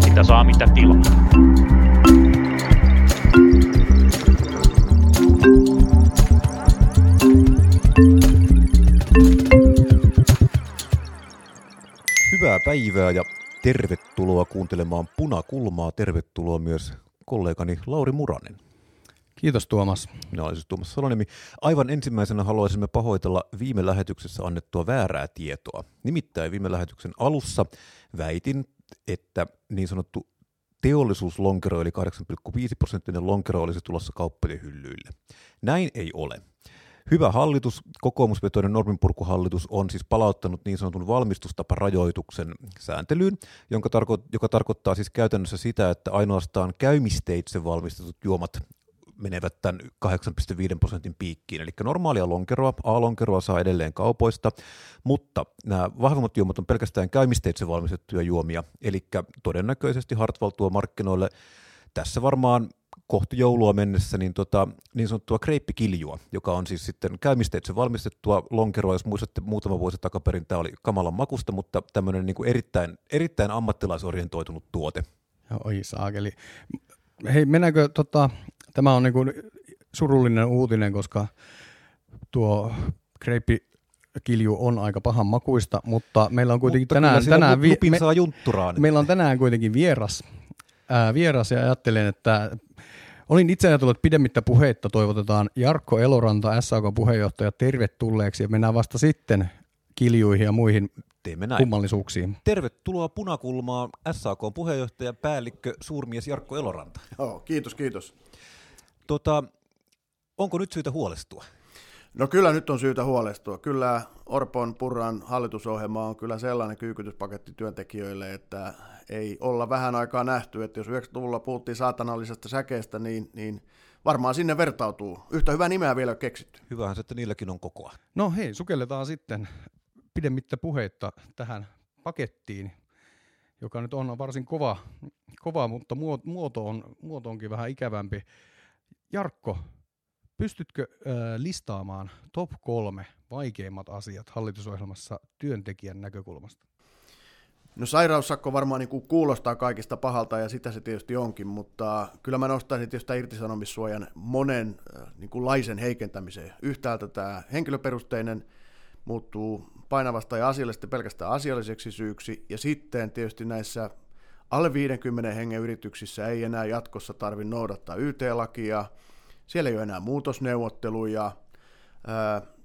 Sitä saa mitä tilaa. Hyvää päivää ja tervetuloa kuuntelemaan Punakulmaa. Tervetuloa myös kollegani Lauri Muranen. Kiitos Tuomas. Minä olen siis Tuomas Salonimi. Aivan ensimmäisenä haluaisimme pahoitella viime lähetyksessä annettua väärää tietoa. Nimittäin viime lähetyksen alussa väitin, että niin sanottu teollisuuslonkero eli 8,5% lonkero olisi tulossa kauppojen hyllyille. Näin ei ole. Hyvä hallitus, kokoomusvetoinen norminpurkuhallitus, on siis palauttanut niin sanotun valmistustaparajoituksen sääntelyyn, joka tarkoittaa siis käytännössä sitä, että ainoastaan käymisteitse valmistetut juomat menevät tämän 8,5% piikkiin. Eli normaalia lonkeroa, A-lonkeroa saa edelleen kaupoista, mutta nämä vahvemmat juomat on pelkästään käymisteitse valmistettuja juomia, eli todennäköisesti Hartwall tuo markkinoille tässä varmaan kohti joulua mennessä niin sanottua kreippikiljua, joka on siis sitten käymisteitse valmistettua lonkeroa. Jos muistatte, muutama vuosi takaperin tämä oli kamalan makusta, mutta tämmöinen niin kuin erittäin ammattilaisorientoitunut tuote. Oi saakeli. Hei, mennäänkö tämä on niin kuin surullinen uutinen, koska tuo kreippikilju on aika pahan makuista, mutta meillä on kuitenkin tänään vieras. Ja ajattelen, että olin itse ajatellut, että pidemmittä puheitta toivotetaan Jarkko Eloranta, SAK:n puheenjohtaja, tervetulleeksi ja mennään vasta sitten kiljuihin ja muihin kummallisuuksiin. Tervetuloa Punakulmaan, SAK:n puheenjohtaja, päällikkö, suurmies Jarkko Eloranta. Joo, kiitos. Onko nyt syytä huolestua? No kyllä nyt on syytä huolestua. Kyllä Orpon Purran hallitusohjelma on kyllä sellainen kyykytyspaketti työntekijöille, että ei olla vähän aikaa nähty, että jos 90-luvulla puhuttiin saatanallisesta säkeestä, niin varmaan sinne vertautuu. Yhtä hyvää nimeä vielä on keksitty. Hyvähän se, että niilläkin on kokoa. No hei, sukelletaan sitten pidemmittä puheitta tähän pakettiin, joka nyt on varsin kova, mutta muoto onkin vähän ikävämpi. Jarkko, pystytkö listaamaan top 3 vaikeimmat asiat hallitusohjelmassa työntekijän näkökulmasta? No sairaussakko varmaan niin kuin kuulostaa kaikista pahalta ja sitä se tietysti onkin, mutta kyllä mä nostaisin tietysti irtisanomissuojan monen niin kuin laisen heikentämiseen. Yhtäältä tämä henkilöperusteinen muuttuu painavasta ja asiallisesta pelkästään asialliseksi syyksi ja sitten tietysti näissä alle 50 hengen yrityksissä ei enää jatkossa tarvitse noudattaa YT-lakia, siellä ei ole enää muutosneuvotteluja,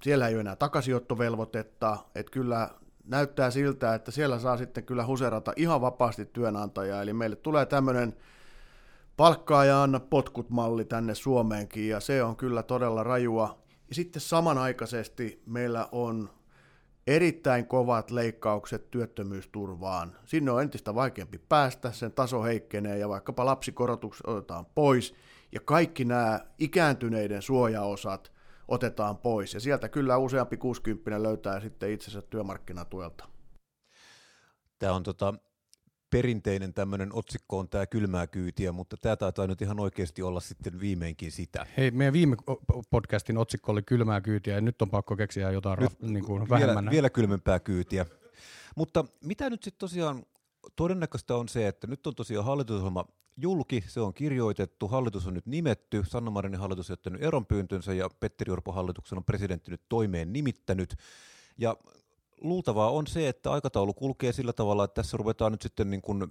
siellä ei ole enää takaisinottovelvoitetta, että kyllä näyttää siltä, että siellä saa sitten kyllä huserata ihan vapaasti työnantajaa, eli meille tulee tämmöinen palkkaa ja anna potkut -malli tänne Suomeenkin, ja se on kyllä todella rajua, ja sitten samanaikaisesti meillä on erittäin kovat leikkaukset työttömyysturvaan. Sinne on entistä vaikeampi päästä, sen taso heikkenee ja vaikkapa lapsikorotukset otetaan pois ja kaikki nämä ikääntyneiden suojaosat otetaan pois. Ja sieltä kyllä useampi 60 löytää sitten itsensä työmarkkinatuelta. Tämä on perinteinen tämmöinen otsikko on tämä kylmää kyytiä, mutta tämä taitaa nyt ihan oikeasti olla sitten viimeinkin sitä. Hei, meidän viime podcastin otsikko oli kylmää kyytiä ja nyt on pakko keksiä jotain vähemmän. Vielä kylmempää kyytiä. Mutta mitä nyt sitten tosiaan todennäköistä on se, että nyt on tosiaan hallitusohjelma julki, se on kirjoitettu, hallitus on nyt nimetty, Sanna Marinin hallitus on jättänyt eronpyyntönsä ja Petteri Orpo hallituksen on presidentti nyt toimeen nimittänyt ja luultavaa on se, että aikataulu kulkee sillä tavalla, että tässä ruvetaan nyt sitten niin kuin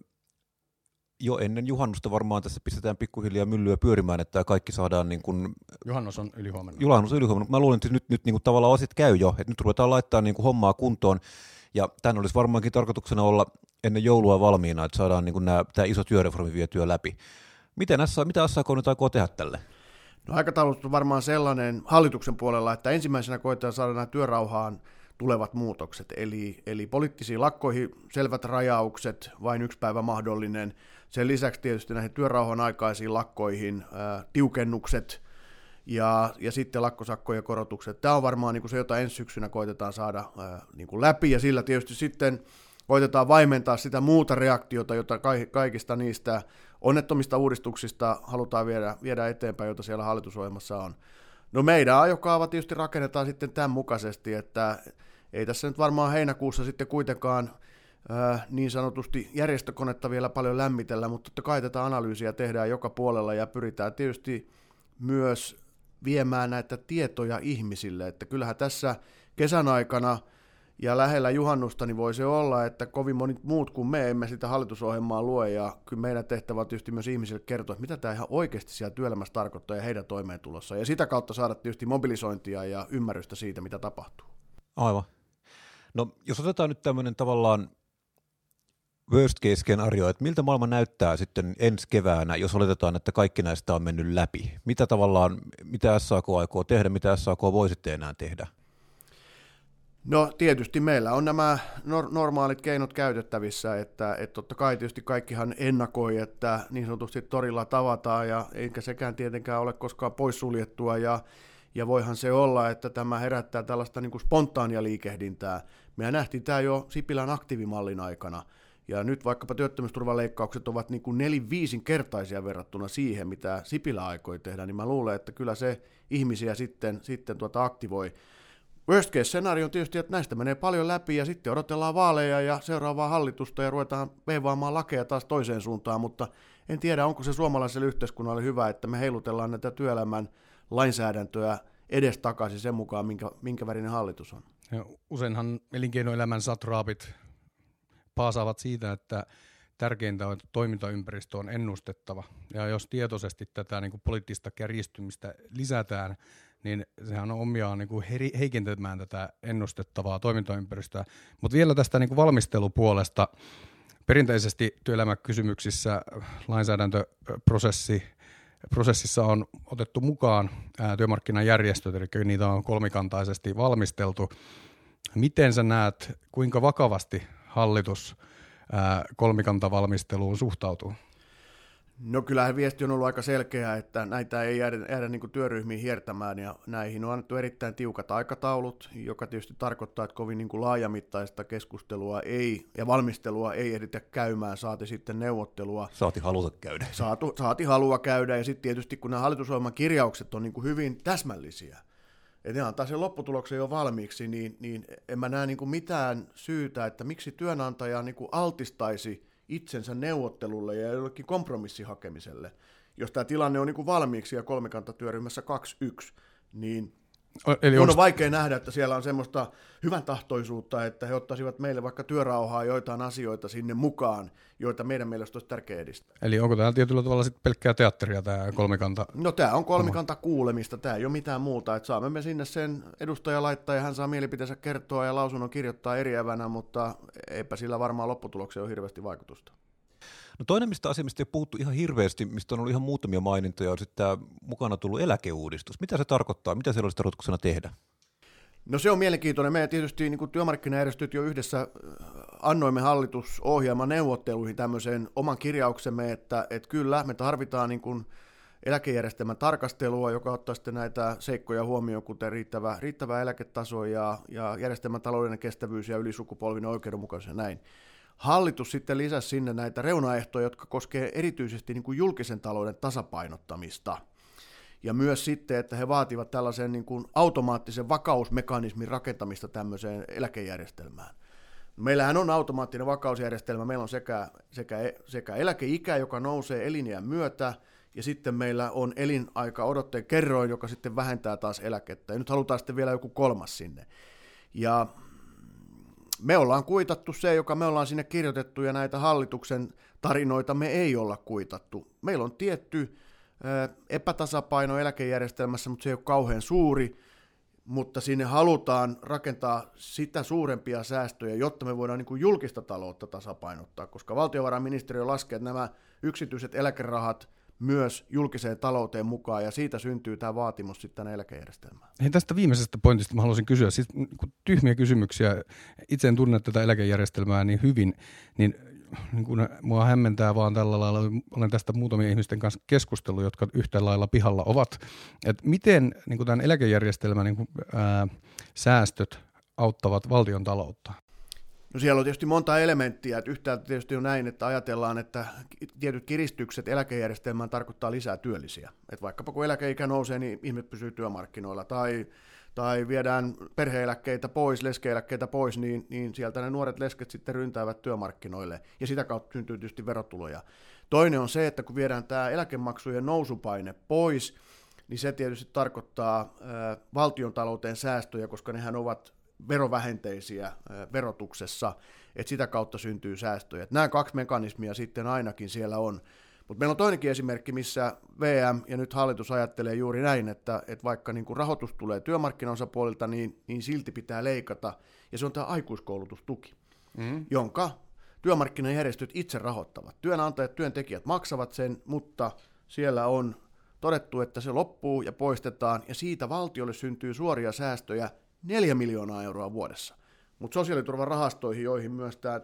jo ennen juhannusta varmaan tässä pistetään pikkuhiljaa myllyä pyörimään, että kaikki saadaan niin kuin juhannus on ylihuomenna. Mä luulen, että nyt niin kuin tavallaan asiat käy jo, että nyt ruvetaan laittaa niin kuin hommaa kuntoon ja tämän olisi varmaankin tarkoituksena olla ennen joulua valmiina, että saadaan niin kuin tämä iso työreformi vietyä läpi. Mitä SAK nyt aikoo tehdä tälle? No aikataulut on varmaan sellainen hallituksen puolella, että ensimmäisenä koetaan saada työrauhaan tulevat muutokset, eli poliittisiin lakkoihin selvät rajaukset, vain yksi päivä mahdollinen. Sen lisäksi tietysti näihin työrauhan aikaisiin lakkoihin tiukennukset ja sitten lakkosakkojen korotukset. Tämä on varmaan niin kuin se, jota ensi syksynä koitetaan saada niin kuin läpi, ja sillä tietysti sitten koitetaan vaimentaa sitä muuta reaktiota, jota kaikista niistä onnettomista uudistuksista halutaan viedä eteenpäin, jota siellä hallitusohjelmassa on. No meidän ajokaava tietysti rakennetaan sitten tämän mukaisesti, että ei tässä nyt varmaan heinäkuussa sitten kuitenkaan niin sanotusti järjestökonetta vielä paljon lämmitellä, mutta totta kai tätä analyysiä tehdään joka puolella ja pyritään tietysti myös viemään näitä tietoja ihmisille, että kyllähän tässä kesän aikana ja lähellä juhannusta niin voi se olla, että kovin monet muut kuin me emme sitä hallitusohjelmaa lue, ja kyllä meidän tehtävä on tietysti myös ihmisille kertoa, mitä tämä ihan oikeasti siellä työelämässä tarkoittaa ja heidän toimeentulossa, ja sitä kautta saada tietysti mobilisointia ja ymmärrystä siitä, mitä tapahtuu. Aivan. No jos otetaan nyt tämmöinen tavallaan worst case scenario, että miltä maailma näyttää sitten ensi keväänä, jos oletetaan, että kaikki näistä on mennyt läpi. Mitä tavallaan, mitä SAK aikoo tehdä, mitä SAK voi sitten enää tehdä? No tietysti meillä on nämä normaalit keinot käytettävissä, että totta kai tietysti kaikkihan ennakoi, että niin sanotusti torilla tavataan ja eikä sekään tietenkään ole koskaan poissuljettua ja voihan se olla, että tämä herättää tällaista niin kuin spontaania liikehdintää. Mehän nähtiin tämä jo Sipilän aktiivimallin aikana. Ja nyt vaikkapa työttömyysturvaleikkaukset ovat niin kuin 4-5-kertaisia verrattuna siihen, mitä Sipilä aikoi tehdä, niin mä luulen, että kyllä se ihmisiä sitten aktivoi. Worst case scenario on tietysti, että näistä menee paljon läpi ja sitten odotellaan vaaleja ja seuraavaa hallitusta ja ruvetaan veivaamaan lakeja taas toiseen suuntaan, mutta en tiedä, onko se suomalaiselle yhteiskunnalle hyvä, että me heilutellaan näitä työelämän lainsäädäntöä edes takaisin sen mukaan, minkä värinen hallitus on. Ja useinhan elinkeinoelämän satraapit paasaavat siitä, että tärkeintä on, että toimintaympäristö on ennustettava. Ja jos tietoisesti tätä niin kuin poliittista kärjistymistä lisätään, niin sehän on omiaan niin kuin heikentämään tätä ennustettavaa toimintaympäristöä. Mutta vielä tästä niin kuin valmistelupuolesta. Perinteisesti työelämäkysymyksissä lainsäädäntöprosessissa on otettu mukaan työmarkkinajärjestöt, eli niitä on kolmikantaisesti valmisteltu. Miten sä näet, kuinka vakavasti hallitus kolmikantavalmisteluun suhtautuu? No kyllähän viesti on ollut aika selkeä, että näitä ei jäädä niin kuin työryhmiin hiertämään ja näihin on annettu erittäin tiukat aikataulut, joka tietysti tarkoittaa, että kovin niin kuin laajamittaista keskustelua ei ja valmistelua ei ehditä käymään, saati sitten neuvottelua. Saati haluta käydä. Saati halua käydä ja sitten tietysti kun nämä hallitusohjelman kirjaukset on niin kuin hyvin täsmällisiä, että ne antaa sen lopputuloksen jo valmiiksi, niin en mä näe niin kuin mitään syytä, että miksi työnantaja niin kuin altistaisi itsensä neuvottelulle ja jollekin kompromissihakemiselle. Jos tämä tilanne on niin kuin valmiiksi ja kolmikantatyöryhmässä 2-1, niin on vaikea nähdä, että siellä on semmoista hyvän tahtoisuutta, että he ottaisivat meille vaikka työrauhaa joitain asioita sinne mukaan, joita meidän mielestä olisi tärkeää edistää. Eli onko tämä tietyllä tavalla sitten pelkkää teatteria tämä kolmikanta? No tämä on kolmikanta kuulemista, tämä ei ole mitään muuta. Et saamme me sinne sen edustaja laittaa ja hän saa mielipiteensä kertoa ja lausunnon kirjoittaa eriävänä, mutta eipä sillä varmaan lopputulokseen ole hirveästi vaikutusta. No toinen mistä ei puhuttu ihan hirveästi, mistä on ollut ihan muutamia mainintoja, on sitten tämä mukana tullut eläkeuudistus. Mitä se tarkoittaa? Mitä siellä olisi tarkoituksena tehdä? No se on mielenkiintoinen. Me tietysti niin kuin työmarkkinajärjestöt jo yhdessä annoimme hallitusohjelman neuvotteluihin tämmöiseen oman kirjauksemme, että kyllä me tarvitaan niin kuin eläkejärjestelmän tarkastelua, joka ottaa sitten näitä seikkoja huomioon, kuten riittävä eläketaso ja järjestelmän taloudellinen kestävyys ja ylisukupolvinen oikeudenmukaisuus ja näin. Hallitus sitten lisäsi sinne näitä reunaehtoja, jotka koskee erityisesti niin kuin julkisen talouden tasapainottamista. Ja myös sitten, että he vaativat tällaisen niin kuin automaattisen vakausmekanismin rakentamista tämmöiseen eläkejärjestelmään. Meillähän on automaattinen vakausjärjestelmä. Meillä on sekä eläkeikä, joka nousee eliniän myötä, ja sitten meillä on elinaikaodotteen kerroin, joka sitten vähentää taas eläkettä. Ja nyt halutaan sitten vielä joku kolmas sinne. Ja me ollaan kuitattu se, joka me ollaan sinne kirjoitettu, ja näitä hallituksen tarinoita me ei olla kuitattu. Meillä on tietty epätasapaino eläkejärjestelmässä, mutta se ei ole kauhean suuri, mutta sinne halutaan rakentaa sitä suurempia säästöjä, jotta me voidaan niin kuin julkista taloutta tasapainottaa, koska valtiovarainministeriö laskee, että nämä yksityiset eläkerahat myös julkiseen talouteen mukaan, ja siitä syntyy tämä vaatimus sitten tänne eläkejärjestelmään. Hei, tästä viimeisestä pointista mä haluaisin kysyä, siis tyhmiä kysymyksiä, itse en tunne tätä eläkejärjestelmää niin hyvin, niin kun mua hämmentää vaan tällä lailla, olen tästä muutamia ihmisten kanssa keskustellut, jotka yhtä lailla pihalla ovat, että miten niin kun tämän eläkejärjestelmän niin kun, säästöt auttavat valtion taloutta? No siellä on tietysti monta elementtiä, että yhtäältä tietysti on näin, että ajatellaan, että tietyt kiristykset eläkejärjestelmään tarkoittaa lisää työllisiä. Että vaikkapa kun eläkeikä nousee, niin ihmiset pysyy työmarkkinoilla tai viedään perhe-eläkkeitä pois, leskeeläkkeitä pois, niin sieltä ne nuoret lesket sitten ryntäävät työmarkkinoille ja sitä kautta syntyy tietysti verotuloja. Toinen on se, että kun viedään tämä eläkemaksujen nousupaine pois, niin se tietysti tarkoittaa valtiontalouteen säästöjä, koska nehän ovat verovähenteisiä verotuksessa, että sitä kautta syntyy säästöjä. Että nämä kaksi mekanismia sitten ainakin siellä on. Mutta meillä on toinenkin esimerkki, missä VM ja nyt hallitus ajattelee juuri näin, että vaikka niin kun rahoitus tulee työmarkkinaosapuolilta, niin silti pitää leikata. Ja se on tämä aikuiskoulutustuki, jonka työmarkkinajärjestöt itse rahoittavat. Työnantajat, työntekijät maksavat sen, mutta siellä on todettu, että se loppuu ja poistetaan, ja siitä valtiolle syntyy suoria säästöjä 4 miljoonaa euroa vuodessa. Mutta sosiaaliturvarahastoihin, joihin myös tämä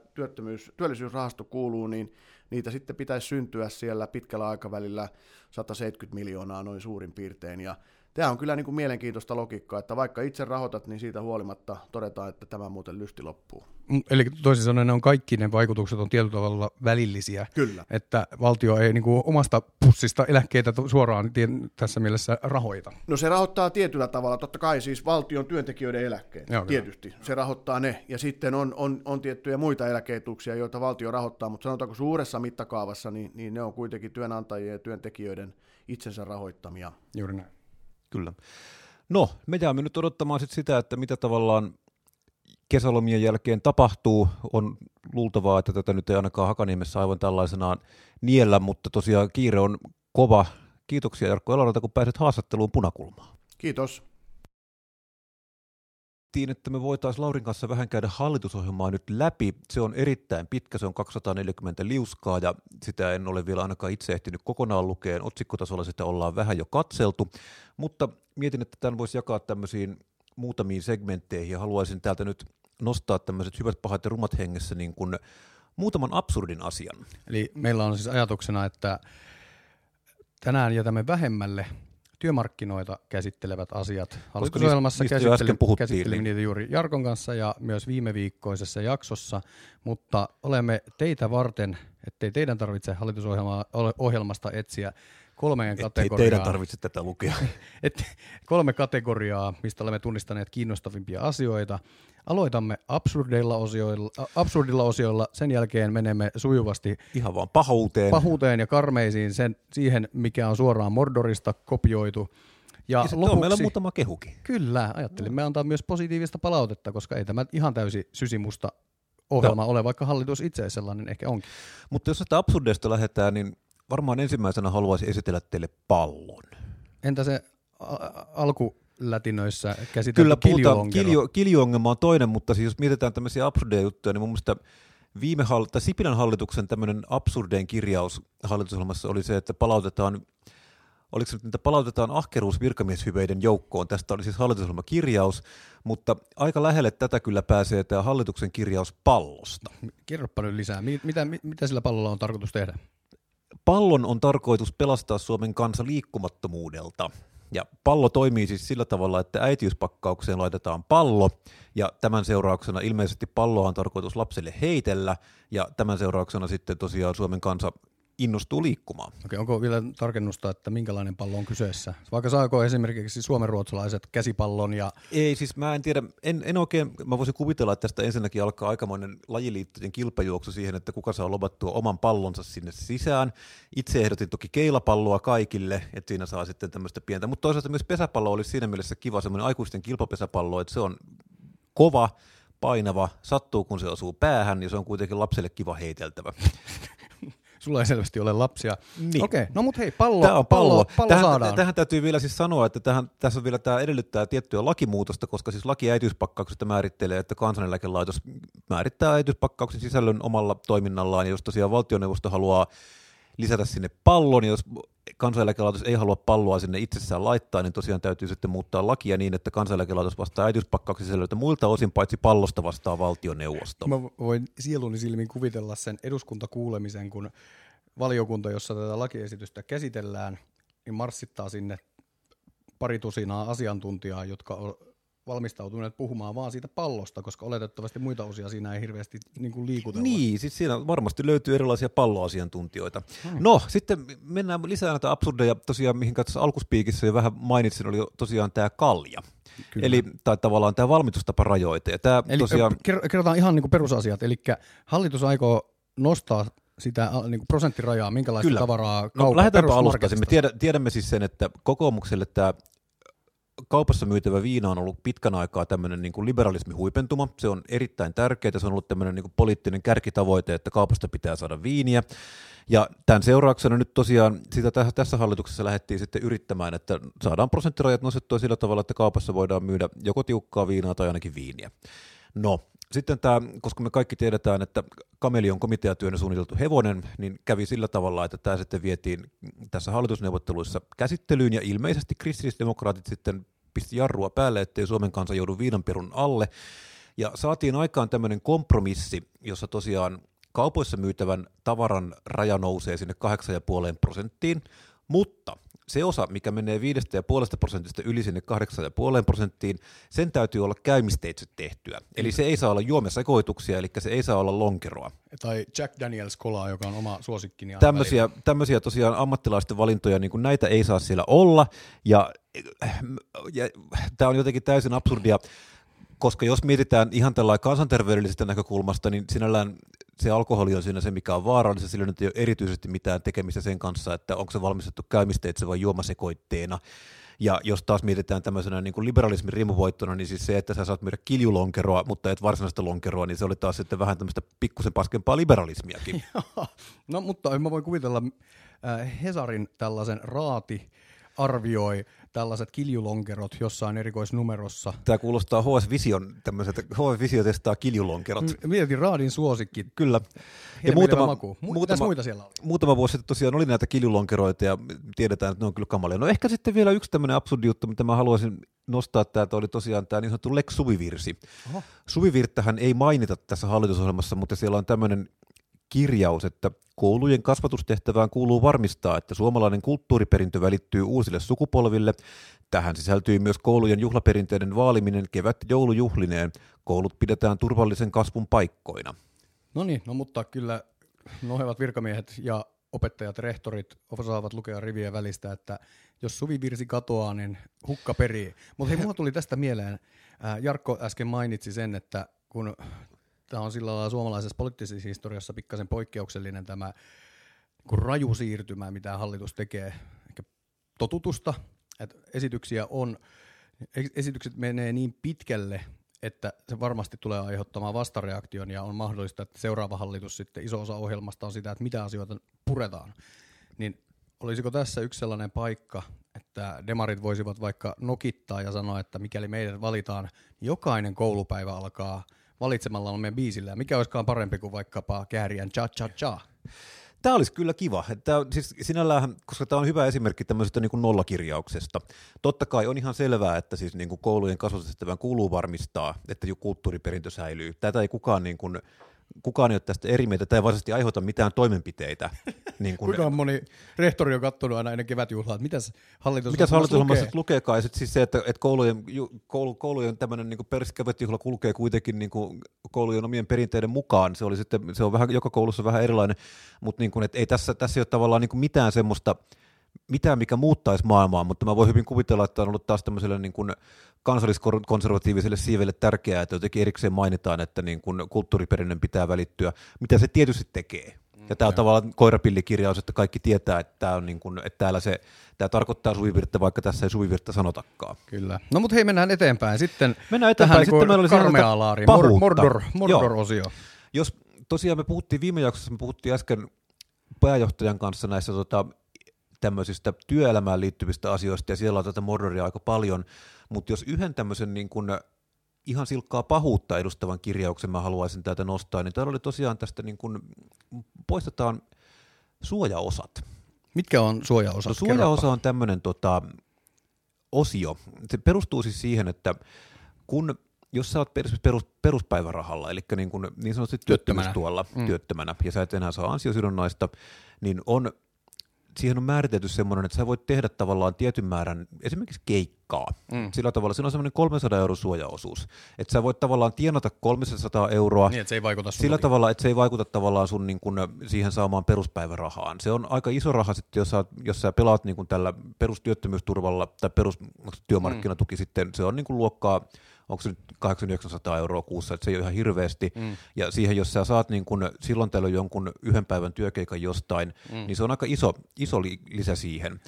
työllisyysrahasto kuuluu, niin niitä sitten pitäisi syntyä siellä pitkällä aikavälillä 170 miljoonaa noin suurin piirtein. Ja tämä on kyllä niin kuin mielenkiintoista logiikkaa, että vaikka itse rahoitat, niin siitä huolimatta todetaan, että tämä muuten lysti loppuu. Eli toisin sanoen on kaikki ne vaikutukset on tietyllä tavalla välillisiä, kyllä. Että valtio ei niin kuin omasta pussista eläkkeitä suoraan tässä mielessä rahoita. No se rahoittaa tietyllä tavalla, totta kai siis valtion työntekijöiden eläkkeet, joo, tietysti. Kyllä. Se rahoittaa ne ja sitten on tiettyjä muita eläke-etuuksia, joita valtio rahoittaa, mutta sanotaanko suuressa mittakaavassa, niin ne on kuitenkin työnantajien ja työntekijöiden itsensä rahoittamia. Juuri näin. Kyllä. No, me jäämme nyt odottamaan sitä, että mitä tavallaan kesälomien jälkeen tapahtuu. On luultavaa, että tätä nyt ei ainakaan Hakaniemessä aivan tällaisenaan niellä, mutta tosiaan kiire on kova. Kiitoksia Jarkko Eloranta, kun pääset haastatteluun Punakulmaan. Kiitos. Että me voitaisiin Laurin kanssa vähän käydä hallitusohjelmaa nyt läpi. Se on erittäin pitkä, se on 240 liuskaa ja sitä en ole vielä ainakaan itse ehtinyt kokonaan lukeen. Otsikkotasolla sitä ollaan vähän jo katseltu, mutta mietin, että tämän voisi jakaa tämmöisiin muutamiin segmentteihin ja haluaisin täältä nyt nostaa tämmöiset hyvät, pahat ja rumat hengessä niin kuin muutaman absurdin asian. Eli meillä on siis ajatuksena, että tänään jätämme vähemmälle työmarkkinoita käsittelevät asiat. Hallitusohjelmassa käsittelimme niitä juuri Jarkon kanssa ja myös viime viikkoisessa jaksossa, mutta olemme teitä varten, ettei teidän tarvitse hallitusohjelmasta etsiä 3 kategoriaa. Ettei teidän tarvitse tätä lukea. 3 kategoriaa, mistä olemme tunnistaneet kiinnostavimpia asioita. Aloitamme absurdilla osioilla, sen jälkeen menemme sujuvasti ihan vaan pahuuteen ja karmeisiin, siihen mikä on suoraan Mordorista kopioitu. Ja lopuksi, on meillä muutama kehukin. Kyllä, ajattelimme antaa myös positiivista palautetta, koska ei tämä ihan täysi sysimusta ohjelma ole, vaikka hallitus itse sellainen ehkä onkin. Mutta jos sitä absurdeista lähdetään, niin varmaan ensimmäisenä haluaisin esitellä teille pallon. Entä se alkulätinöissä käsitelty kiljo-ongelma? Kyllä, kiljo-ongelma on toinen, mutta siis jos mietitään tämmöisiä absurdeja juttuja, niin mun mielestä Sipilän hallituksen tämmöinen absurdein kirjaus hallitusohjelmassa oli se, että palautetaan ahkeruus virkamieshyveiden joukkoon. Tästä oli siis hallitusohjelmakirjaus, mutta aika lähelle tätä kyllä pääsee tämä hallituksen kirjaus pallosta. Kerropa nyt lisää, mitä sillä pallolla on tarkoitus tehdä? Pallon on tarkoitus pelastaa Suomen kansa liikkumattomuudelta. Ja pallo toimii siis sillä tavalla, että äitiyspakkaukseen laitetaan pallo, ja tämän seurauksena ilmeisesti palloa on tarkoitus lapselle heitellä, ja tämän seurauksena sitten tosiaan Suomen kansa innostuu liikkumaan. Okei, onko vielä tarkennusta, että minkälainen pallo on kyseessä? Vaikka saako esimerkiksi suomenruotsalaiset käsipallon ja... Ei, siis mä en tiedä, en oikein, mä voisin kuvitella, että tästä ensinnäkin alkaa aikamoinen lajiliittojen kilpajuoksu siihen, että kuka saa lobattua oman pallonsa sinne sisään. Itse ehdotin toki keilapalloa kaikille, että siinä saa sitten tämmöistä pientä, mutta toisaalta myös pesäpallo olisi siinä mielessä kiva, semmoinen aikuisten kilpapesäpallo, että se on kova, painava, sattuu kun se osuu päähän ja se on kuitenkin lapselle kiva heiteltävä. Sulla ei selvästi ole lapsia. Niin. Okei, no mut hei, pallo saadaan. Tähän täytyy vielä siis sanoa, että tässä on vielä tämä edellyttää tiettyä lakimuutosta, koska siis laki äitiyspakkauksesta määrittelee, että Kansaneläkelaitos määrittää äitiyspakkauksen sisällön omalla toiminnallaan, ja jos tosiaan valtioneuvosto haluaa lisätä sinne pallon, ja jos Kansaneläkelaitos ei halua palloa sinne itsessään laittaa, niin tosiaan täytyy sitten muuttaa lakia niin, että Kansaneläkelaitos vastaa äitiyspakkauksen sisällöltä muilta osin, paitsi pallosta vastaa valtioneuvosto. Mä voin sieluni silmin kuvitella sen eduskuntakuulemisen, kun valiokunta, jossa tätä lakiesitystä käsitellään, niin marssittaa sinne pari tusinaa asiantuntijaa, jotka valmistautuneet puhumaan vaan siitä pallosta, koska oletettavasti muita osia siinä ei hirveästi niin liikutella. Niin, siis siinä varmasti löytyy erilaisia palloasiantuntijoita. No, sitten mennään lisää näitä absurdeja, tosiaan mihin tässä alkuspiikissä jo vähän mainitsin, oli tosiaan tämä kalja. Kyllä. Eli tai tavallaan tämä valmistustaparajoite. Ja tämä eli tosiaan... kerrotaan ihan niin kuin perusasiat, eli hallitus aikoo nostaa sitä niin kuin prosenttirajaa, minkälaista kyllä. tavaraa kauppa. Lähdetäänpä alustaisiin. Me tiedämme siis sen, että kokoomukselle tämä kaupassa myytävä viina on ollut pitkän aikaa tämmöinen niin kuin liberalismin huipentuma. Se on erittäin tärkeää, se on ollut tämmöinen niin kuin poliittinen kärkitavoite, että kaupasta pitää saada viiniä. Ja tämän seurauksena nyt tosiaan sitä tässä hallituksessa lähdettiin sitten yrittämään, että saadaan prosenttirajat nostettua sillä tavalla, että kaupassa voidaan myydä joko tiukkaa viinaa tai ainakin viiniä. No, sitten tämä, koska me kaikki tiedetään, että Kamelion komiteatyönä suunniteltu hevonen, niin kävi sillä tavalla, että tämä sitten vietiin tässä hallitusneuvotteluissa käsittelyyn, ja ilmeisesti kristillisdemokraatit sitten pisti jarrua päälle, ettei Suomen kansa joudu viinanperun alle, ja saatiin aikaan tämmöinen kompromissi, jossa tosiaan kaupoissa myytävän tavaran raja nousee sinne 8,5%, mutta se osa, mikä menee 5,5% yli sinne 8,5%, sen täytyy olla käymisteitse tehtyä. Eli se ei saa olla juomasekoituksia, eli se ei saa olla lonkeroa. Tai Jack Daniels kolaa, joka on oma suosikkini. Tämmöisiä tosiaan ammattilaisten valintoja, niin kuin näitä ei saa siellä olla, ja tämä on jotenkin täysin absurdia, koska jos mietitään ihan tällainen kansanterveydellisestä näkökulmasta, niin sinällään se alkoholi on siinä se, mikä on vaarallista, sillä nyt ei ole erityisesti mitään tekemistä sen kanssa, että onko se valmistettu käymisteitse vai juomasekoitteena. Ja jos taas mietitään tämmöisenä niin kuin liberalismin rimuvoittona, niin siis se, että sä saat myydä kiljulonkeroa, mutta et varsinaista lonkeroa, niin se oli taas sitten vähän tämmöistä pikkusen paskempaa liberalismiakin. No mutta mä voin kuvitella Hesarin tällaisen raati arvioi tällaiset kiljulonkerot jossain erikoisnumerossa. Tämä kuulostaa HS Vision, tämmöiset HS Visio testaa kiljulonkerot. Mietin raadin suosikki. Kyllä. Ja muita siellä oli? Muutama vuosi sitten tosiaan oli näitä kiljulonkeroita ja tiedetään, että ne on kyllä kamalia. No ehkä sitten vielä yksi tämmöinen absurdi juttu, mitä mä haluaisin nostaa täältä, oli tosiaan tämä niin sanottu Lex Suvivirsi. Oho. Suvivirttähän ei mainita tässä hallitusohjelmassa, mutta siellä on tämmöinen kirjaus, että koulujen kasvatustehtävään kuuluu varmistaa, että suomalainen kulttuuriperintö välittyy uusille sukupolville. Tähän sisältyy myös koulujen juhlaperinteiden vaaliminen kevät- ja joulujuhlineen. Koulut pidetään turvallisen kasvun paikkoina. No niin, no mutta kyllä nohevat virkamiehet ja opettajat, rehtorit osaavat lukea rivien välistä, että jos suvivirsi katoaa, niin hukka perii. Mutta hei, mulla tuli tästä mieleen, Jarkko äsken mainitsi sen, että kun... Tämä on sillä lailla suomalaisessa poliittisessa historiassa pikkasen poikkeuksellinen tämä raju siirtymä, mitä hallitus tekee totutusta, että esitykset menee niin pitkälle, että se varmasti tulee aiheuttamaan vastareaktion ja on mahdollista, että seuraava hallitus sitten iso osa ohjelmasta on sitä, että mitä asioita puretaan. Niin olisiko tässä yksi sellainen paikka, että demarit voisivat vaikka nokittaa ja sanoa, että mikäli meidät valitaan, niin jokainen koulupäivä alkaa valitsemalla on meidän biisillä. Mikä olisikaan parempi kuin vaikkapa Kääriän cha-cha-cha? Tämä olisi kyllä kiva. Tämä, siis sinällään, koska tämä on hyvä esimerkki tämmöisestä niin kuin nollakirjauksesta. Totta kai on ihan selvää, että siis niin kuin koulujen kasvatustehtävään kuuluu varmistaa, että kulttuuriperintö säilyy. Tätä ei kukaan ei ole tästä eri mieltä. Tämä ei varsinaisesti aiheuta mitään toimenpiteitä. Niin kuin kuinka moni rehtori on katsonut aina ennen kevätjuhlaa, että mitäs hallitusohjelmassa lukeekaan. Ja sitten siis se, että koulujen tämmöinen niin peruskevätjuhla kulkee kuitenkin niin kuin koulujen omien perinteiden mukaan. Se on vähän, joka koulussa vähän erilainen, mutta niin kuin, ei tässä ei ole tavallaan niin kuin mitään semmoista, mikä muuttaisi maailmaa, mutta mä voin hyvin kuvitella, että on ollut taas tämmöiselle niin kuin kansalliskonservatiiviselle siivelle tärkeää, että jotenkin erikseen mainitaan, että niin kuin kulttuuriperinnön pitää välittyä, mitä se tietysti tekee. Ja tämä on tavallaan koirapillikirjaus, että kaikki tietää, että tämä on niin kuin, että täällä tämä tarkoittaa suvivirttä, vaikka tässä ei suvivirttä sanotakaan. Kyllä. No mutta hei, mennään eteenpäin. Sitten meillä oli karmea laari, Mordor-osio. Jos tosiaan me puhuttiin viime jaksossa, me puhuttiin äsken pääjohtajan kanssa näissä tämmöisistä työelämään liittyvistä asioista, ja siellä on tätä Mordoria aika paljon, mutta jos yhden tämmöisen niin kuin ihan silkkaa pahuutta edustavan kirjauksen mä haluaisin täältä nostaa, niin täällä oli tosiaan tästä niin kuin poistetaan suojaosat. Mitkä on suojaosat? No, suojaosa on tämmöinen osio. Se perustuu siis siihen, että jos sä oot peruspäivärahalla, eli niin sanotusti työttömänä, ja sä et enää saa ansiosidonnaista, niin on siihen on määritelty semmoinen, että sä voit tehdä tavallaan tietyn määrän esimerkiksi keikkaa. Sillä tavalla siinä on semmoinen 300 € suojaosuus. Että sä voit tavallaan tienata 300 €. Niin, että se ei vaikuta sun sillä tavalla, että se ei vaikuta tavallaan sun niin kuin siihen saamaan peruspäivärahaan. Se on aika iso raha sitten, jos sä pelaat niin kuin tällä perustyöttömyysturvalla tai perustyömarkkinatuki sitten, se on niin kuin luokkaa, onko se nyt 800-900 € kuussa, että se ei ole ihan hirveästi, ja siihen jos sä saat niin kun silloin tällöin jonkun yhden päivän työkeikan jostain, niin se on aika iso lisä siihen.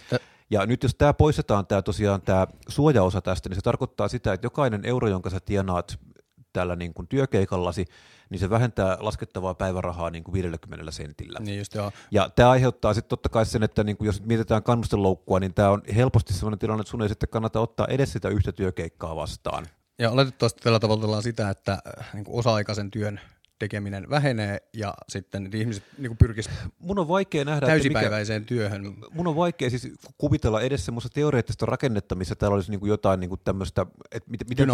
Ja nyt jos tämä poistetaan, tosiaan tämä suojaosa tästä, niin se tarkoittaa sitä, että jokainen euro, jonka sä tienaat tällä niin kun työkeikallasi, niin se vähentää laskettavaa päivärahaa niin kuin 50 sentillä. Niin just, joo. Ja tämä aiheuttaa sitten totta kai sen, että niin kuin jos mietitään kannusteloukkua, niin tämä on helposti sellainen tilanne, että sun ei sitten kannata ottaa edes sitä yhtä työkeikkaa vastaan. Ja oletettavasti tällä tavoitellaan sitä, että niin kuin osa-aikaisen työn tekeminen vähenee ja sitten ihmiset niin pyrkisivät täysipäiväiseen työhön. Mun on vaikea siis kuvitella edes semmoista teoreettista rakennetta, missä täällä olisi niin kuin jotain niin kuin tämmöistä, että miten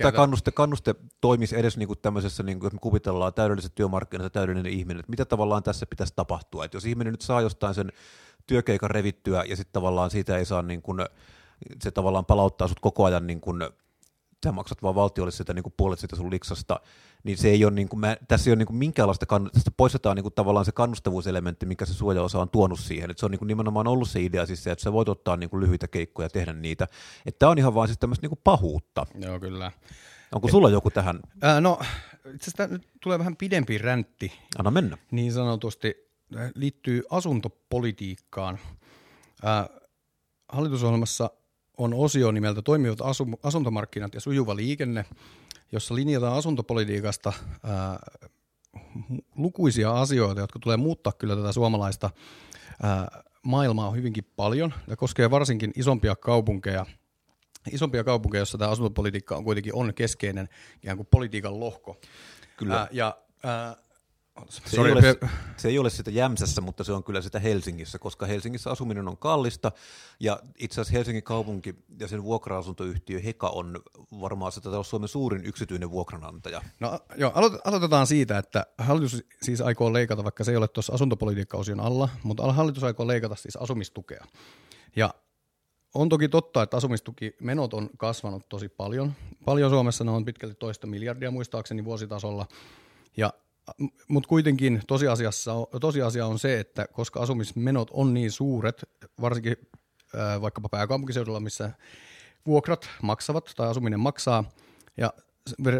tämä kannuste toimisi edes niin kuin tämmöisessä, niin kuin, jos me kuvitellaan täydelliset työmarkkinat, täydellinen ihminen, että mitä tavallaan tässä pitäisi tapahtua. Että jos ihminen nyt saa jostain sen työkeikan revittyä ja sitten tavallaan siitä ei saa niin kuin, se tavallaan palauttaa sut koko ajan, niin kun sä maksat vaan valtiolle sitä niin kun puolet sitä sun liksasta, niin se ei ole, niin kun tässä ei ole niin kun minkäänlaista, tästä poistetaan niin kun tavallaan se kannustavuuselementti, mikä se suojaosa on tuonut siihen, että se on niin kun nimenomaan ollut se idea, siis se, että sä voit ottaa niin kun lyhyitä keikkoja ja tehdä niitä, että tää on ihan vaan siis tämmöistä niin kun pahuutta. Joo, kyllä. Onko sulla joku tähän? No, itse asiassa nyt tulee vähän pidempi räntti. Anna mennä. Niin sanotusti liittyy asuntopolitiikkaan. Hallitusohjelmassa on osio nimeltä Toimivat asuntomarkkinat ja sujuva liikenne, jossa linjataan asuntopolitiikasta lukuisia asioita, jotka tulee muuttaa kyllä tätä suomalaista maailmaa hyvinkin paljon. Tämä koskee varsinkin isompia kaupunkeja, joissa tämä asuntopolitiikka on kuitenkin keskeinen ikään kuin politiikan lohko. Kyllä. Se ei ole sitä Jämsässä, mutta se on kyllä sitä Helsingissä, koska Helsingissä asuminen on kallista ja itse asiassa Helsingin kaupunki ja sen vuokra-asuntoyhtiö Heka on varmaan se Suomen suurin yksityinen vuokranantaja. No joo, aloitetaan siitä, että hallitus siis aikoo leikata, vaikka se ei ole tuossa asuntopolitiikka-osion alla, mutta hallitus aikoo leikata siis asumistukea. Ja on toki totta, että asumistukimenot on kasvanut tosi paljon. Paljon Suomessa ne on pitkälti toista miljardia muistaakseni vuositasolla ja mutta kuitenkin tosiasia on se, että koska asumismenot on niin suuret, varsinkin vaikkapa pääkaupunkiseudulla, missä vuokrat maksavat tai asuminen maksaa, ja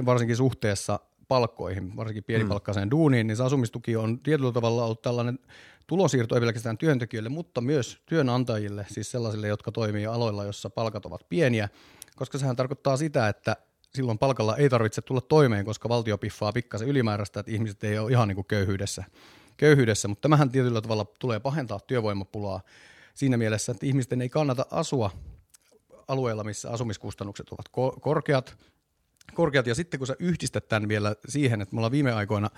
varsinkin suhteessa palkkoihin, varsinkin pienipalkkaiseen duuniin, niin se asumistuki on tietyllä tavalla ollut tällainen tulonsiirto ei pelkästään työntekijöille, mutta myös työnantajille, siis sellaisille, jotka toimii aloilla, jossa palkat ovat pieniä, koska sehän tarkoittaa sitä, että silloin palkalla ei tarvitse tulla toimeen, koska valtio piffaa pikkasen ylimääräistä, että ihmiset ei ole ihan niin kuin köyhyydessä. Mutta tämähän tietyllä tavalla tulee pahentaa työvoimapulaa siinä mielessä, että ihmisten ei kannata asua alueella, missä asumiskustannukset ovat korkeat. Ja sitten kun sä yhdistät tämän vielä siihen, että me ollaan viime aikoina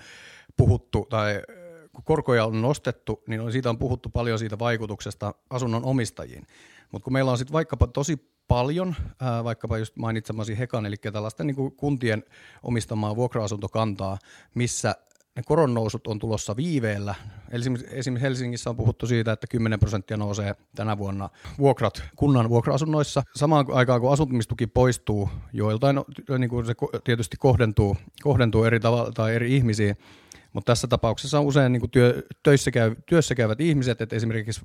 puhuttu tai kun korkoja on nostettu, niin siitä on puhuttu paljon siitä vaikutuksesta asunnon omistajiin. Mutta kun meillä on sitten vaikkapa tosi paljon, vaikkapa just mainitsemasi Hekan, eli tällaista niin kuin kuntien omistamaa vuokra-asuntokantaa, missä ne koronnousut on tulossa viiveellä. Esimerkiksi Helsingissä on puhuttu siitä, että 10% nousee tänä vuonna vuokrat kunnan vuokra-asunnoissa. Samaan aikaan, kun asumistuki poistuu joiltain, niin kuin se tietysti kohdentuu eri tavalla tai eri ihmisiin, mutta tässä tapauksessa on usein niin kuin työssä käyvät ihmiset, että esimerkiksi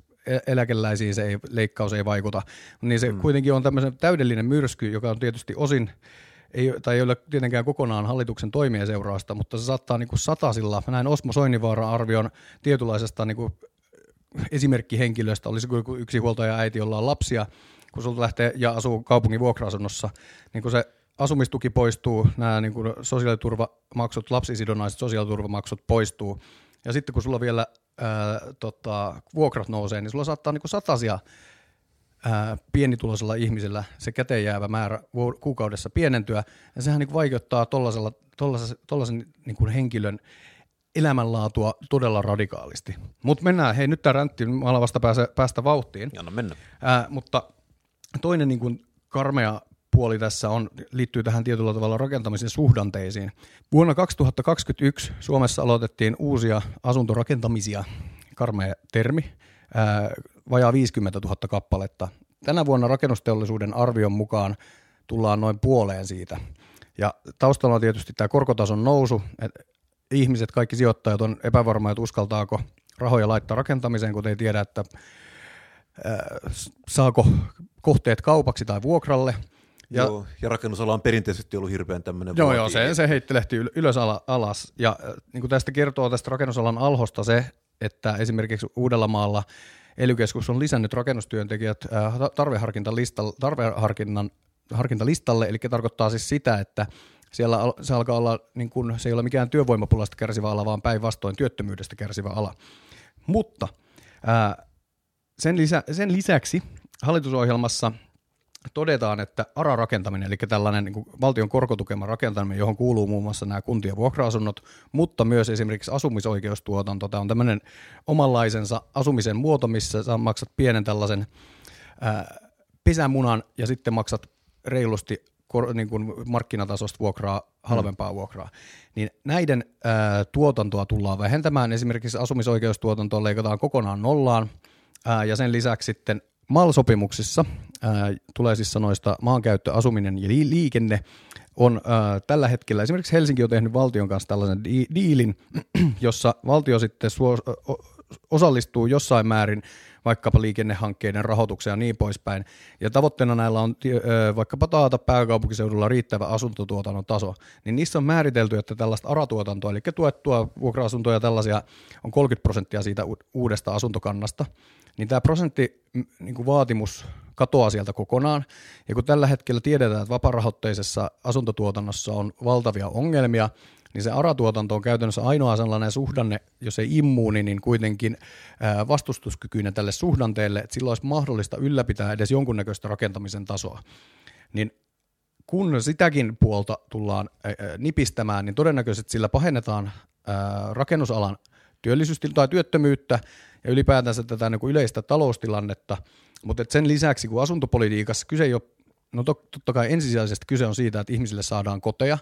eläkeläisiin se leikkaus ei vaikuta, niin se kuitenkin on tämmöisen täydellinen myrsky, joka on tietysti osin, ei ole tietenkään kokonaan hallituksen toimien seurausta, mutta se saattaa niin kuin satasilla, näin Osmo Soininvaaran arvion tietynlaisesta niin kuin esimerkkihenkilöstä, olisi kuin yksi huoltaja-äiti, jolla on lapsia, kun sulta lähtee ja asuu kaupungin vuokra-asunnossa, niin kun se asumistuki poistuu, nämä niin kuin sosiaaliturvamaksut, lapsisidonnaiset sosiaaliturvamaksut poistuu. Ja sitten kun sulla vielä vuokrat nousee, niin sulla saattaa niin kuin satasia pienituloisella ihmisellä se käteen jäävä määrä kuukaudessa pienentyä. Ja sehän niin kuin vaikeuttaa tollaisen niin kuin henkilön elämänlaatua todella radikaalisti. Mutta mennään, hei nyt tämä räntti, mä alan vasta päästä vauhtiin. Anna mennä. Mutta toinen niin kuin karmea puoli tässä liittyy tähän tietyllä tavalla rakentamisen suhdanteisiin. Vuonna 2021 Suomessa aloitettiin uusia asuntorakentamisia, karmea termi, vajaa 50 000 kappaletta. Tänä vuonna rakennusteollisuuden arvion mukaan tullaan noin puoleen siitä. Ja taustalla on tietysti tämä korkotason nousu, että ihmiset, kaikki sijoittajat on epävarmaa, että uskaltaako rahoja laittaa rakentamiseen, kun ei tiedä, että saako kohteet kaupaksi tai vuokralle. Ja, joo, ja rakennusala on perinteisesti ollut hirveän tämmöinen. Joo, se heittelehti ylös alas. Ja niin kuin tästä kertoo tästä rakennusalan alhosta se, että esimerkiksi Uudellamaalla ELY-keskus on lisännyt rakennustyöntekijät tarveharkintalistalle, eli tarkoittaa siis sitä, että siellä se alkaa olla, niin kuin, se ei ole mikään työvoimapulasta kärsivä ala, vaan päinvastoin työttömyydestä kärsivä ala. Mutta sen lisäksi hallitusohjelmassa todetaan, että ARA-rakentaminen, eli tällainen niin kuin valtion korkotukema rakentaminen, johon kuuluu muun muassa nämä kuntien vuokra-asunnot, mutta myös esimerkiksi asumisoikeustuotanto. Tämä on tämmöinen omanlaisensa asumisen muoto, missä sä maksat pienen tällaisen pesämunan ja sitten maksat reilusti niin kuin markkinatasosta vuokraa, halvempaa vuokraa, niin näiden tuotantoa tullaan vähentämään. Esimerkiksi asumisoikeustuotantoa leikataan kokonaan nollaan, ja sen lisäksi sitten MAL-sopimuksissa, tulee siis sanoista maankäyttö, asuminen ja liikenne, on tällä hetkellä esimerkiksi Helsinki on tehnyt valtion kanssa tällaisen diilin, jossa valtio sitten osallistuu jossain määrin vaikkapa liikennehankkeiden rahoitukseen ja niin poispäin. Ja tavoitteena näillä on vaikkapa taata pääkaupunkiseudulla riittävä asuntotuotannon taso. Niin niissä on määritelty, että tällaista ARA-tuotantoa, eli tuettua vuokra-asuntoja ja tällaisia on 30% siitä uudesta asuntokannasta. Niin tämä prosenttivaatimus katoaa sieltä kokonaan. Ja kun tällä hetkellä tiedetään, että vapaarahoitteisessa asuntotuotannossa on valtavia ongelmia, niin se ARA-tuotanto on käytännössä ainoa sellainen suhdanne, jos ei immuuni, niin kuitenkin vastustuskykyinen tälle suhdanteelle, että silloin olisi mahdollista ylläpitää edes jonkunnäköistä rakentamisen tasoa. Niin kun sitäkin puolta tullaan nipistämään, niin todennäköisesti sillä pahennetaan rakennusalan työllisyystilaa tai työttömyyttä ja ylipäätänsä tätä niin kuin yleistä taloustilannetta, mutta sen lisäksi kun asuntopolitiikassa kyse ei ole, no totta kai ensisijaisesti kyse on siitä, että ihmisille saadaan koteja.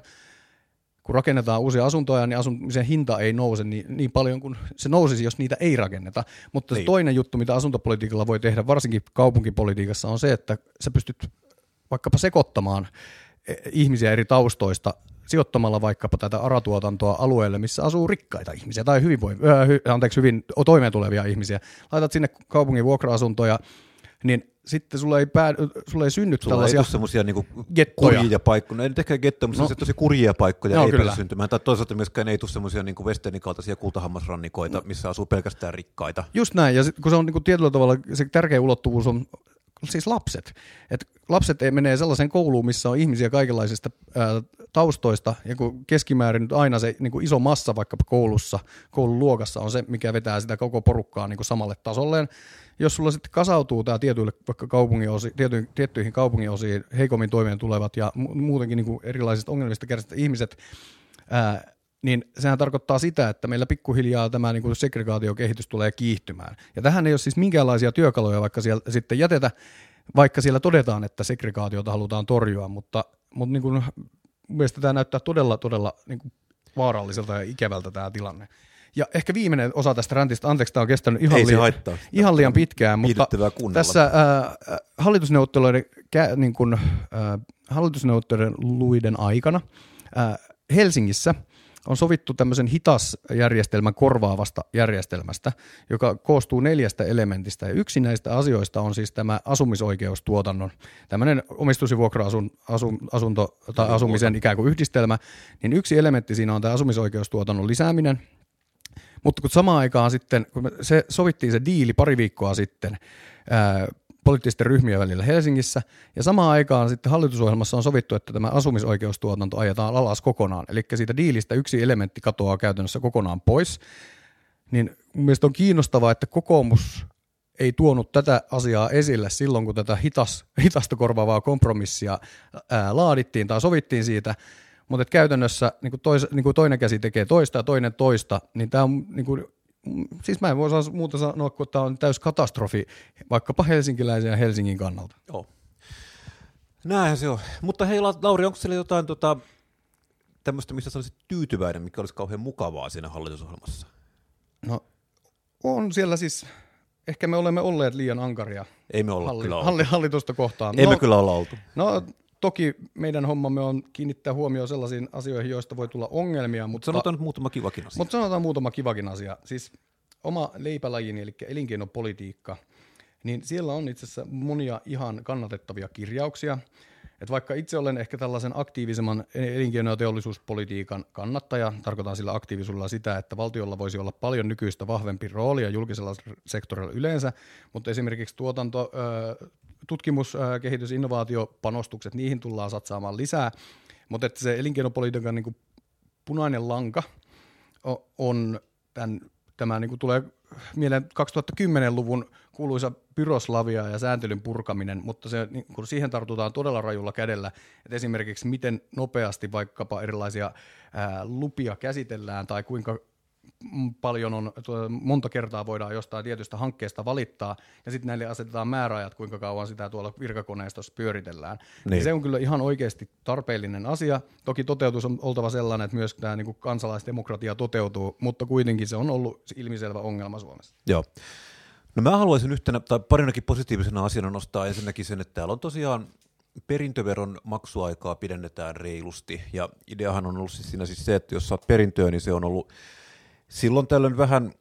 Kun rakennetaan uusia asuntoja, niin asumisen hinta ei nouse niin paljon kuin se nousisi, jos niitä ei rakenneta. Mutta se toinen juttu, mitä asuntopolitiikalla voi tehdä, varsinkin kaupunkipolitiikassa, on se, että sä pystyt vaikkapa sekoittamaan ihmisiä eri taustoista sijoittamalla vaikkapa tätä ARA-tuotantoa alueelle, missä asuu rikkaita ihmisiä tai hyvin toimeentulevia ihmisiä. Laitat sinne kaupungin vuokra-asuntoja, niin sitten sulle ei synny tällaisia niinku kurjia paikkoja. Ei nyt ehkä gettoja, mutta tosi kurjia paikkoja ei pääse syntymään. Tai toisaalta myöskään ei tule semmoisia niinku Westernin kaltaisia kultahammasrannikoita, missä asuu pelkästään rikkaita. Just näin, ja kun se on niinku tietyllä tavalla se tärkeä ulottuvuus on siis lapset. Et lapset menee sellaiseen kouluun, missä on ihmisiä kaikenlaisista taustoista, ja kun keskimäärin nyt aina se niin kuin iso massa vaikkapa koulussa, koululuokassa on se, mikä vetää sitä koko porukkaa niin kuin samalle tasolleen. Jos sulla sitten kasautuu tämä tiettyihin kaupunginosiin heikommin toimeen tulevat ja muutenkin niin kuin erilaisista ongelmista kärsivät ihmiset, niin sehän tarkoittaa sitä, että meillä pikkuhiljaa tämä niin kuin segregaatiokehitys tulee kiihtymään. Ja tähän ei ole siis minkäänlaisia työkaluja, vaikka siellä sitten jätetä, vaikka siellä todetaan, että segregaatiota halutaan torjua, mutta niin kuin, mielestäni tämä näyttää todella niin kuin vaaralliselta ja ikävältä tämä tilanne. Ja ehkä viimeinen osa tästä räntistä, anteeksi, tämä on kestänyt ihan liian pitkään, mutta tässä hallitusneuvotteluiden aikana Helsingissä on sovittu tämmöisen HITAS-järjestelmän korvaavasta järjestelmästä, joka koostuu 4 elementistä. Ja yksi näistä asioista on siis tämä asumisoikeustuotannon, tämmöinen omistus- ja vuokra-asunto tai asumisen ikään kuin yhdistelmä, niin yksi elementti siinä on tämä asumisoikeustuotannon lisääminen. Mutta kun samaan aikaan sitten, kun se sovittiin se diili pari viikkoa sitten poliittisten ryhmien välillä Helsingissä, ja samaan aikaan sitten hallitusohjelmassa on sovittu, että tämä asumisoikeustuotanto ajetaan alas kokonaan, eli siitä diilistä yksi elementti katoaa käytännössä kokonaan pois, niin mielestäni on kiinnostavaa, että kokoomus ei tuonut tätä asiaa esille silloin, kun tätä hitasta korvaavaa kompromissia laadittiin tai sovittiin siitä, mutta käytännössä niin kuin toinen käsi tekee toista ja toinen toista, niin tämä on niin kuin, siis mä en voi muuta sanoa, kun tämä on täys katastrofi, vaikkapa helsinkiläisen ja Helsingin kannalta. Joo. Näinhän se on. Mutta hei Lauri, onko siellä jotain tämmöistä, mistä sä olisit tyytyväinen, mikä olisi kauhean mukavaa siinä hallitusohjelmassa? No on siellä siis ehkä me olemme olleet liian ankaria. Ei me olla hallitusta kohtaan. Ei me kyllä olla oltu. No toki meidän hommamme on kiinnittää huomioon sellaisiin asioihin, joista voi tulla ongelmia. Mutta sanotaan nyt muutama kivakin asia. Siis oma leipälajini, eli elinkeinopolitiikka, niin siellä on itse asiassa monia ihan kannatettavia kirjauksia. Et vaikka itse olen ehkä tällaisen aktiivisemman elinkeino- ja teollisuuspolitiikan kannattaja, tarkoitan sillä aktiivisuudella sitä, että valtiolla voisi olla paljon nykyistä vahvempi rooli ja julkisella sektorilla yleensä, mutta esimerkiksi tutkimus-, kehitys-, innovaatiopanostukset, niihin tullaan satsaamaan lisää, mutta että se elinkeinopolitiikan niin kuin punainen lanka on tämä niin kuin tulee mieleen 2010-luvun kuuluisa pyroslavia ja sääntelyn purkaminen, mutta se, niin kun siihen tartutaan todella rajulla kädellä, että esimerkiksi miten nopeasti vaikkapa erilaisia lupia käsitellään tai kuinka paljon on, monta kertaa voidaan jostain tietystä hankkeesta valittaa ja sitten näille asetetaan määräajat, kuinka kauan sitä tuolla virkakoneistossa pyöritellään. Niin. Se on kyllä ihan oikeasti tarpeellinen asia. Toki toteutus on oltava sellainen, että myös tämä niin kuin kansalaisdemokratia toteutuu, mutta kuitenkin se on ollut ilmiselvä ongelma Suomessa. Joo. No mä haluaisin yhtenä tai parinakin positiivisena asiana nostaa ensinnäkin sen, että täällä on tosiaan perintöveron maksuaikaa pidennetään reilusti ja ideahan on ollut siis se, että jos saat perintöä, niin se on ollut silloin tällöin vähän,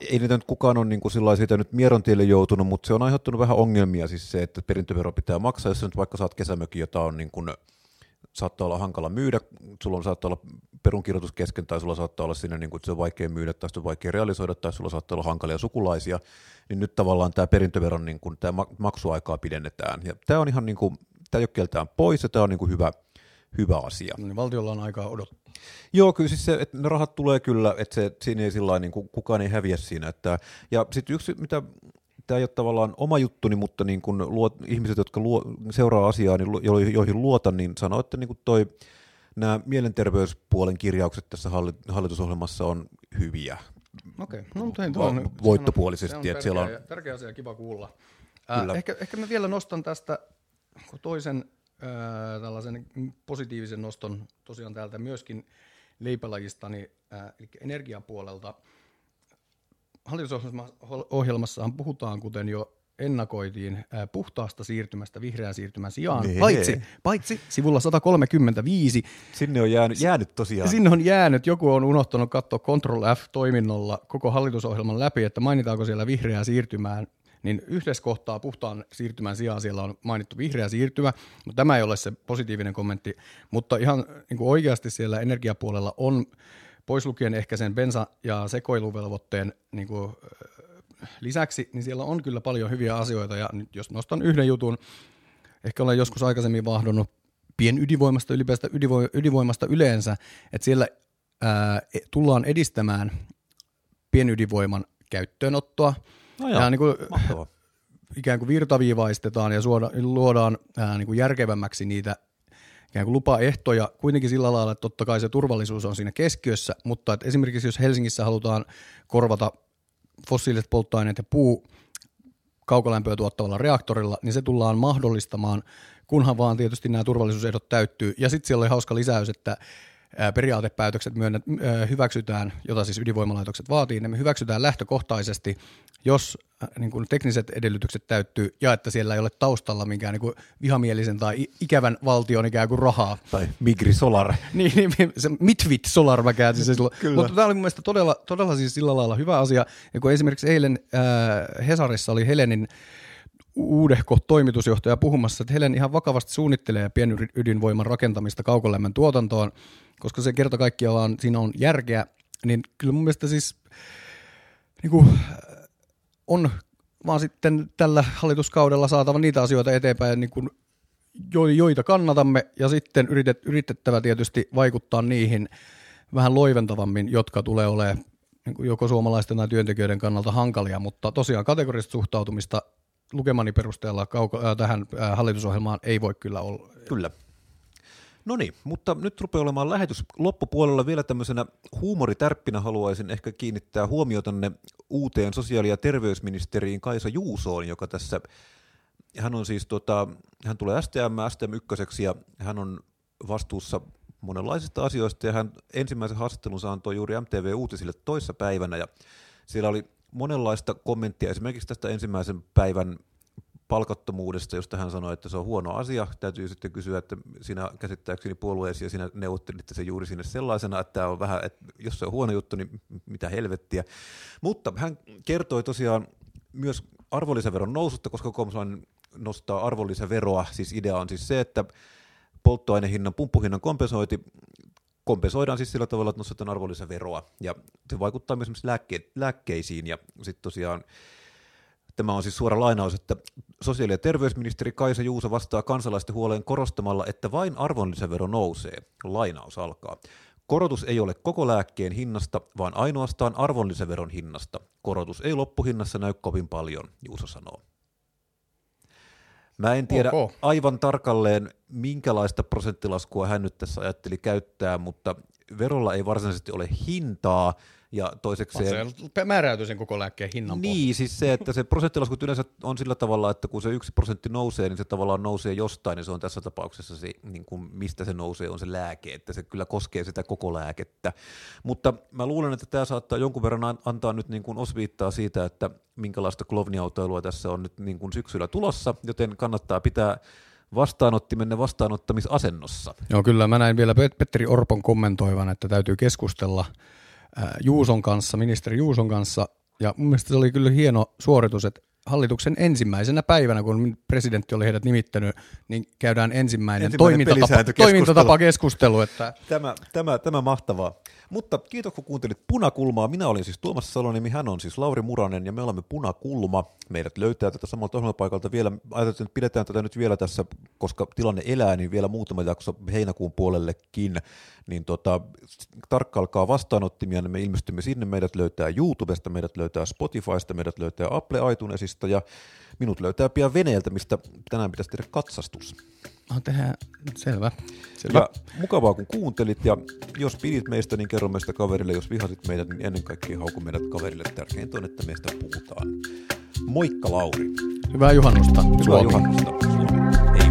ei niitä nyt kukaan ole niin kuin siitä nyt mierontielle joutunut, mutta se on aiheuttanut vähän ongelmia siis se, että perintövero pitää maksaa, jos nyt vaikka saat kesämökin, jota on niin kuin, saattaa olla hankala myydä, sulla on saattaa olla perunkirjoitus kesken tai sulla saattaa olla siinä, niin kuin, että se on vaikea myydä tai se on vaikea realisoida tai sulla saattaa olla hankalia sukulaisia, niin nyt tavallaan tämä perintöveron niin kuin, tämä maksuaikaa pidennetään. Ja tämä on ihan niin kuin, tämä ei ole keltään pois ja tämä on niin kuin hyvä asia. No niin, valtiolla on aikaa odottaa. Joo, kyllä siis se, että ne rahat tulee kyllä, että se, siinä ei sillä niin kuin, kukaan ei häviä siinä. Että, ja sitten yksi, mitä tämä ei ole tavallaan oma juttuni, mutta niin kuin ihmiset, jotka seuraa asiaa, niin joihin luotan, niin sanoo, että niin kuin nämä mielenterveyspuolen kirjaukset tässä hallitusohjelmassa on hyviä. Okei, no mutta voittopuolisesti. Se on tärkeä asia ja kiva kuulla. Ehkä mä vielä nostan tästä toisen tällaisen positiivisen noston tosiaan täältä myöskin leipälajistani, eli energiapuolelta. Hallitusohjelmassahan puhutaan, kuten jo ennakoitiin, puhtaasta siirtymästä vihreän siirtymän sijaan, paitsi sivulla 135. Sinne on jäänyt tosiaan. Sinne on jäänyt, joku on unohtanut katsoa Ctrl+F-toiminnolla koko hallitusohjelman läpi, että mainitaanko siellä vihreää siirtymään, niin yhdessä kohtaa puhtaan siirtymän sijaan siellä on mainittu vihreä siirtymä, mutta tämä ei ole se positiivinen kommentti, mutta ihan niin kuin oikeasti siellä energiapuolella on pois lukien ehkä sen bensa- ja sekoiluvelvoitteen niin kuin lisäksi, niin siellä on kyllä paljon hyviä asioita. Ja nyt jos nostan yhden jutun, ehkä olen joskus aikaisemmin vahdonnut pienydinvoimasta, ylipäätään ydinvoimasta yleensä, että siellä tullaan edistämään pienydinvoiman käyttöönottoa. No joo, niin kuin, ikään kuin virtaviivaistetaan ja luodaan niin kuin järkevämmäksi niitä ikään kuin lupaehtoja, kuitenkin sillä lailla, että totta kai se turvallisuus on siinä keskiössä, mutta että esimerkiksi jos Helsingissä halutaan korvata fossiiliset polttoaineet ja puu kaukolämpöä tuottavalla reaktorilla, niin se tullaan mahdollistamaan, kunhan vaan tietysti nämä turvallisuusehdot täyttyy. Ja sitten siellä oli hauska lisäys, että periaatepäätökset hyväksytään, jota siis ydinvoimalaitokset vaatii, ne me hyväksytään lähtökohtaisesti, jos niin kuin tekniset edellytykset täyttyy ja että siellä ei ole taustalla minkään niin kuin vihamielisen tai ikävän valtion ikään kuin rahaa. Tai Migri Solar. Niin, se Mitvit Solar mä käänsin se silloin. Kyllä. Mutta tämä oli mun mielestä todella siis sillä lailla hyvä asia. Ja kun esimerkiksi eilen Hesarissa oli Helenin uudehko toimitusjohtaja puhumassa, että Helen ihan vakavasti suunnittelee pienydinvoiman rakentamista kaukolämmön tuotantoon, koska se kerta kaikkiaan siinä on järkeä, niin kyllä mun mielestä siis niin kuin, on vaan sitten tällä hallituskaudella saatava niitä asioita eteenpäin, niin kuin, joita kannatamme, ja sitten yritettävä tietysti vaikuttaa niihin vähän loiventavammin, jotka tulee olemaan niin kuin joko suomalaisten tai työntekijöiden kannalta hankalia, mutta tosiaan kategorista suhtautumista lukemani perusteella tähän hallitusohjelmaan ei voi kyllä olla. Kyllä. No niin, mutta nyt rupeaa olemaan lähetys loppupuolella. Vielä tämmöisenä huumoritärppinä haluaisin ehkä kiinnittää huomiotanne uuteen sosiaali- ja terveysministeriin Kaisa Juusoon, joka tässä, hän on siis, hän tulee STM1:ksi ja hän on vastuussa monenlaisista asioista ja hän ensimmäisen haastattelunsa antoi juuri MTV-uutisille toissapäivänä ja siellä oli monenlaista kommenttia esimerkiksi tästä ensimmäisen päivän palkattomuudesta, josta hän sanoi, että se on huono asia. Täytyy sitten kysyä, että sinä käsittääkseni puolueesi ja sinä neuvottelitte sen juuri sinne sellaisena, että tämä on vähän, että jos se on huono juttu, niin mitä helvettiä. Mutta hän kertoi tosiaan myös arvonlisäveron noususta, koska kokoomuslainen nostaa arvonlisäveroa. Siis idea on siis se, että polttoainehinnan, pumppuhinnan kompensoidaan siis sillä tavalla, että nostetaan arvonlisäveroa. Ja se vaikuttaa myös lääkkeisiin ja sitten tosiaan tämä on siis suora lainaus, että sosiaali- ja terveysministeri Kaisa Juuso vastaa kansalaisten huoleen korostamalla, että vain arvonlisävero nousee. Lainaus alkaa. Korotus ei ole koko lääkkeen hinnasta, vaan ainoastaan arvonlisäveron hinnasta. Korotus ei loppuhinnassa näy kovin paljon, Juuso sanoo. Mä en tiedä aivan tarkalleen, minkälaista prosenttilaskua hän nyt tässä ajatteli käyttää, mutta verolla ei varsinaisesti ole hintaa. Ja toisekseen, se määräytyy sen koko lääkkeen hinnan pohjalta. Niin, siis se, että se prosenttilaskut yleensä on sillä tavalla, että kun se 1% nousee, niin se tavallaan nousee jostain, niin se on tässä tapauksessa se, niin kuin mistä se nousee, on se lääke, että se kyllä koskee sitä koko lääkettä. Mutta mä luulen, että tämä saattaa jonkun verran antaa nyt niin kuin osviittaa siitä, että minkälaista klovniautoilua tässä on nyt niin kuin syksyllä tulossa, joten kannattaa pitää vastaanottimenne vastaanottamisasennossa. Joo, kyllä mä näin vielä Petteri Orpon kommentoivan, että täytyy keskustella Juuson kanssa, ministeri Juuson kanssa, ja mun mielestä se oli kyllä hieno suoritus, että hallituksen ensimmäisenä päivänä, kun presidentti oli heidät nimittänyt, niin käydään ensimmäinen toimintatapakeskustelu. Että tämä mahtavaa. Mutta kiitos, kun kuuntelit Punakulmaa. Minä olin siis Tuomas Salonimi, hän on siis Lauri Muranen, ja me olemme Punakulma. Meidät löytää tätä samalta ohjelmapaikalta vielä. Ajateltiin, että pidetään tätä nyt vielä tässä, koska tilanne elää, niin vielä muutama jakso heinäkuun puolellekin. Niin tarkkailkaa vastaanottimia, niin me ilmestymme sinne. Meidät löytää YouTubesta, meidät löytää Spotifysta, meidät löytää Apple iTunesista, ja minut löytää pian veneeltä, mistä tänään pitäisi tehdä katsastus. Tehdään. Selvä. Ja mukavaa, kun kuuntelit, ja jos pidit meistä, niin kerro meistä kaverille. Jos vihasit meidät, niin ennen kaikkea hauku meidät kaverille. Tärkeintä on, että meistä puhutaan. Moikka, Lauri. Hyvää juhannusta. Hyvää juhannusta.